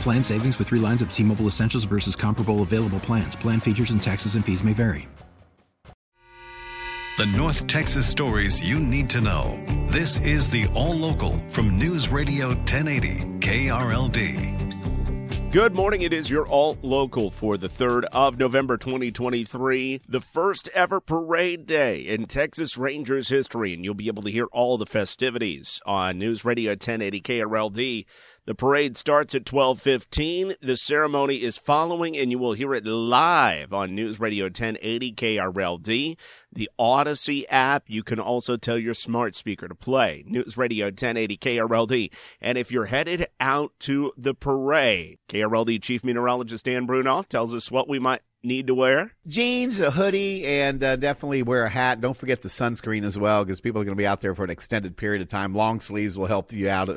Plan savings with 3 lines of T-Mobile Essentials versus comparable available plans. Plan features and taxes and fees may vary. The North Texas stories you need to know. This is the All Local from News Radio 1080 KRLD. Good morning. It is your All Local for the 3rd of November 2023, the first ever parade day in Texas Rangers history, and you'll be able to hear all the festivities on News Radio 1080 KRLD. The parade starts at 12:15. The ceremony is following, and you will hear it live on News Radio 1080 KRLD, the Odyssey app. You can also tell your smart speaker to play News Radio 1080 KRLD. And if you're headed out to the parade, KRLD Chief Meteorologist Dan Brunoff tells us what we might need to wear. Jeans, a hoodie, and definitely wear a hat. Don't forget the sunscreen as well, because people are going to be out there for an extended period of time. Long sleeves will help you out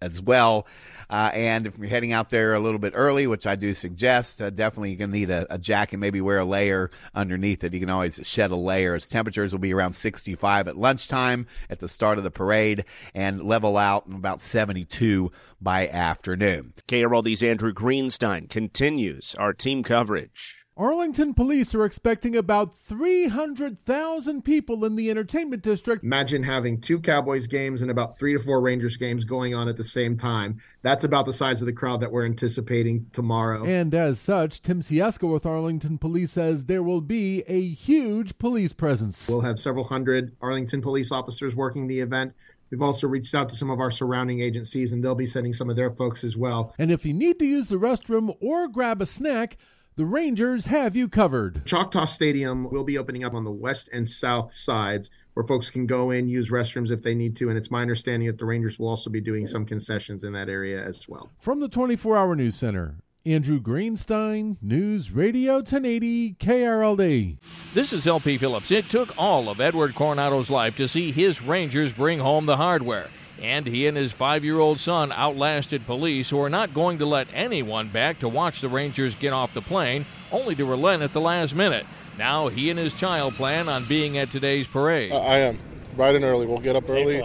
as well. And if you're heading out there a little bit early, which I do suggest, definitely you're going to need a jacket, maybe wear a layer underneath it. You can always shed a layer, as temperatures will be around 65 at lunchtime at the start of the parade and level out in about 72 by afternoon. KRLD's Andrew Greenstein continues our team coverage. Arlington police are expecting about 300,000 people in the Entertainment District. Imagine having 2 Cowboys games and about 3 to 4 Rangers games going on at the same time. That's about the size of the crowd that we're anticipating tomorrow. And as such, Tim Ciesco with Arlington Police says there will be a huge police presence. We'll have several hundred Arlington police officers working the event. We've also reached out to some of our surrounding agencies, and they'll be sending some of their folks as well. And if you need to use the restroom or grab a snack, the Rangers have you covered. Choctaw Stadium will be opening up on the west and south sides, where folks can go in, use restrooms if they need to, and it's my understanding that the Rangers will also be doing some concessions in that area as well. From the 24-hour news center, Andrew Greenstein, News Radio 1080 KRLD. This is LP Phillips. It took all of Edward Coronado's life to see his Rangers bring home the hardware, and he and his 5-year-old son outlasted police, who are not going to let anyone back to watch the Rangers get off the plane, only to relent at the last minute. Now he and his child plan on being at today's parade. I am. Bright and early. We'll get up early.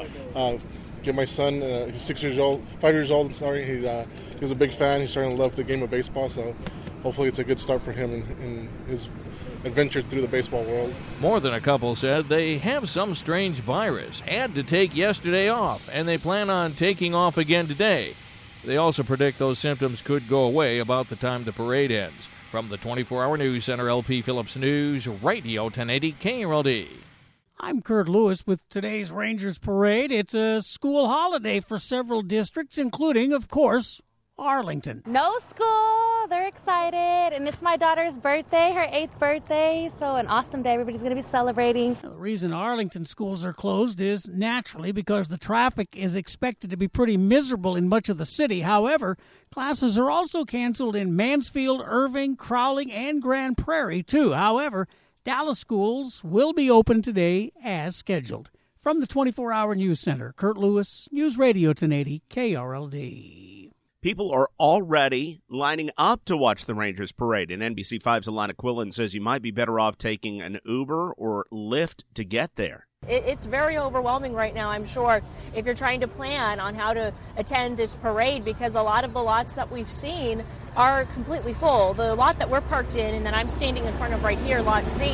Get my son, he's 5 years old, he's a big fan. He's starting to love the game of baseball, so hopefully it's a good start for him in his adventure through the baseball world. More than a couple said they have some strange virus, had to take yesterday off, and they plan on taking off again today. They also predict those symptoms could go away about the time the parade ends. From the 24-hour news center, LP Phillips News, Radio 1080 KRLD. I'm Kurt Lewis with today's Rangers Parade. It's a school holiday for several districts, including, of course, Arlington. No school. They're excited. And it's my daughter's birthday, her 8th birthday. So an awesome day. Everybody's going to be celebrating. Now, the reason Arlington schools are closed is naturally because the traffic is expected to be pretty miserable in much of the city. However, classes are also canceled in Mansfield, Irving, Crowley, and Grand Prairie, too. However, Dallas schools will be open today as scheduled. From the 24-hour news center, Kurt Lewis, News Radio 1080 KRLD. People are already lining up to watch the Rangers parade, and NBC5's Alana Quillen says you might be better off taking an Uber or Lyft to get there. it's very overwhelming right now, I'm sure, if you're trying to plan on how to attend this parade, because a lot of the lots that we've seen are completely full. The lot that we're parked in and that I'm standing in front of right here, Lot C,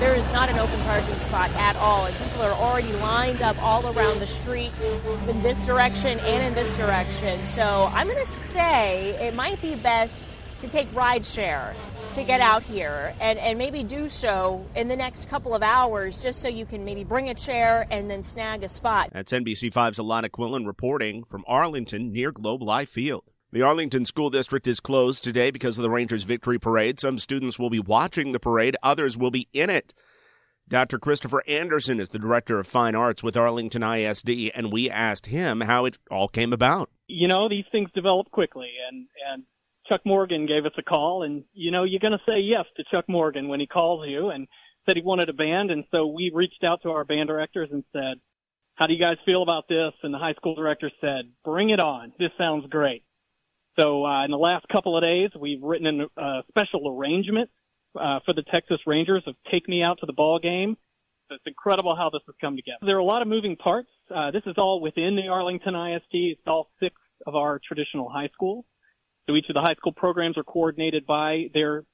there is not an open parking spot at all. And people are already lined up all around the street in this direction and in this direction. So I'm going to say it might be best to take rideshare to get out here and maybe do so in the next couple of hours, just so you can maybe bring a chair and then snag a spot. That's NBC5's Alana Quillen reporting from Arlington near Globe Life Field. The Arlington School District is closed today because of the Rangers Victory Parade. Some students will be watching the parade. Others will be in it. Dr. Christopher Anderson is the Director of Fine Arts with Arlington ISD, and we asked him how it all came about. You know, these things develop quickly, and Chuck Morgan gave us a call, and, you know, you're going to say yes to Chuck Morgan when he calls you, and said he wanted a band, and so we reached out to our band directors and said, how do you guys feel about this? And the high school director said, bring it on. This sounds great. So in the last couple of days, we've written a special arrangement for the Texas Rangers of Take Me Out to the Ball Game. It's incredible how this has come together. There are a lot of moving parts. This is all within the Arlington ISD. It's all six of our traditional high schools. So each of the high school programs are coordinated by their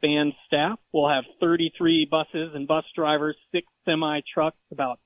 band staff. We'll have 33 buses and bus drivers, 6 semi-trucks, about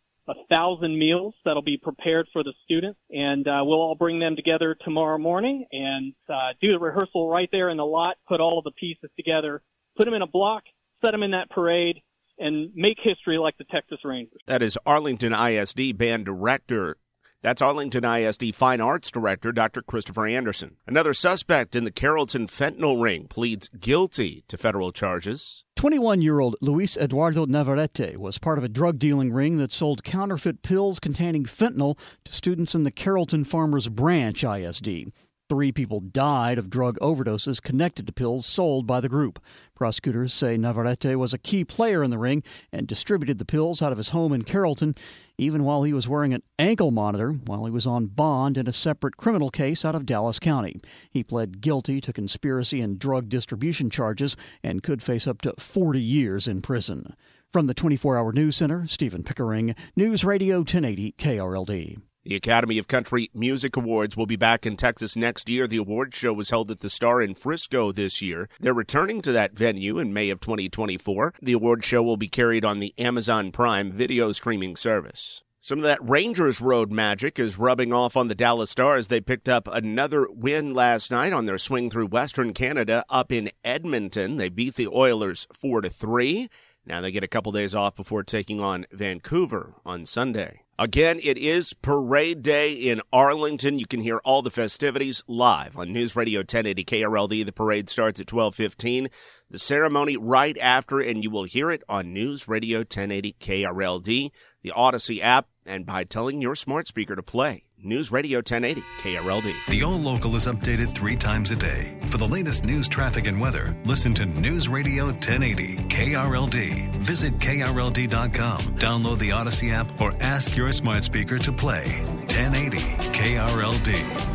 1,000 meals that'll be prepared for the students. And we'll all bring them together tomorrow morning and do the rehearsal right there in the lot, put all of the pieces together, put them in a block, set them in that parade, and make history like the Texas Rangers. That is Arlington ISD band director. That's Arlington ISD Fine Arts Director Dr. Christopher Anderson. Another suspect in the Carrollton fentanyl ring pleads guilty to federal charges. 21-year-old Luis Eduardo Navarrete was part of a drug-dealing ring that sold counterfeit pills containing fentanyl to students in the Carrollton Farmers Branch ISD. 3 people died of drug overdoses connected to pills sold by the group. Prosecutors say Navarrete was a key player in the ring and distributed the pills out of his home in Carrollton, even while he was wearing an ankle monitor while he was on bond in a separate criminal case out of Dallas County. He pled guilty to conspiracy and drug distribution charges and could face up to 40 years in prison. From the 24-hour news center, Stephen Pickering, News Radio 1080 KRLD. The Academy of Country Music Awards will be back in Texas next year. The award show was held at the Star in Frisco this year. They're returning to that venue in May of 2024. The award show will be carried on the Amazon Prime video streaming service. Some of that Rangers road magic is rubbing off on the Dallas Stars. They picked up another win last night on their swing through Western Canada up in Edmonton. They beat the Oilers 4-3. Now they get a couple days off before taking on Vancouver on Sunday. Again, it is Parade Day in Arlington. You can hear all the festivities live on News Radio 1080 KRLD. The parade starts at 12:15. The ceremony right after, and you will hear it on News Radio 1080 KRLD, the Odyssey app, and by telling your smart speaker to play News Radio 1080 KRLD. The All Local is updated 3 times a day. For the latest news, traffic, and weather, listen to News Radio 1080 KRLD. Visit KRLD.com, download the Odyssey app, or ask your smart speaker to play 1080 KRLD.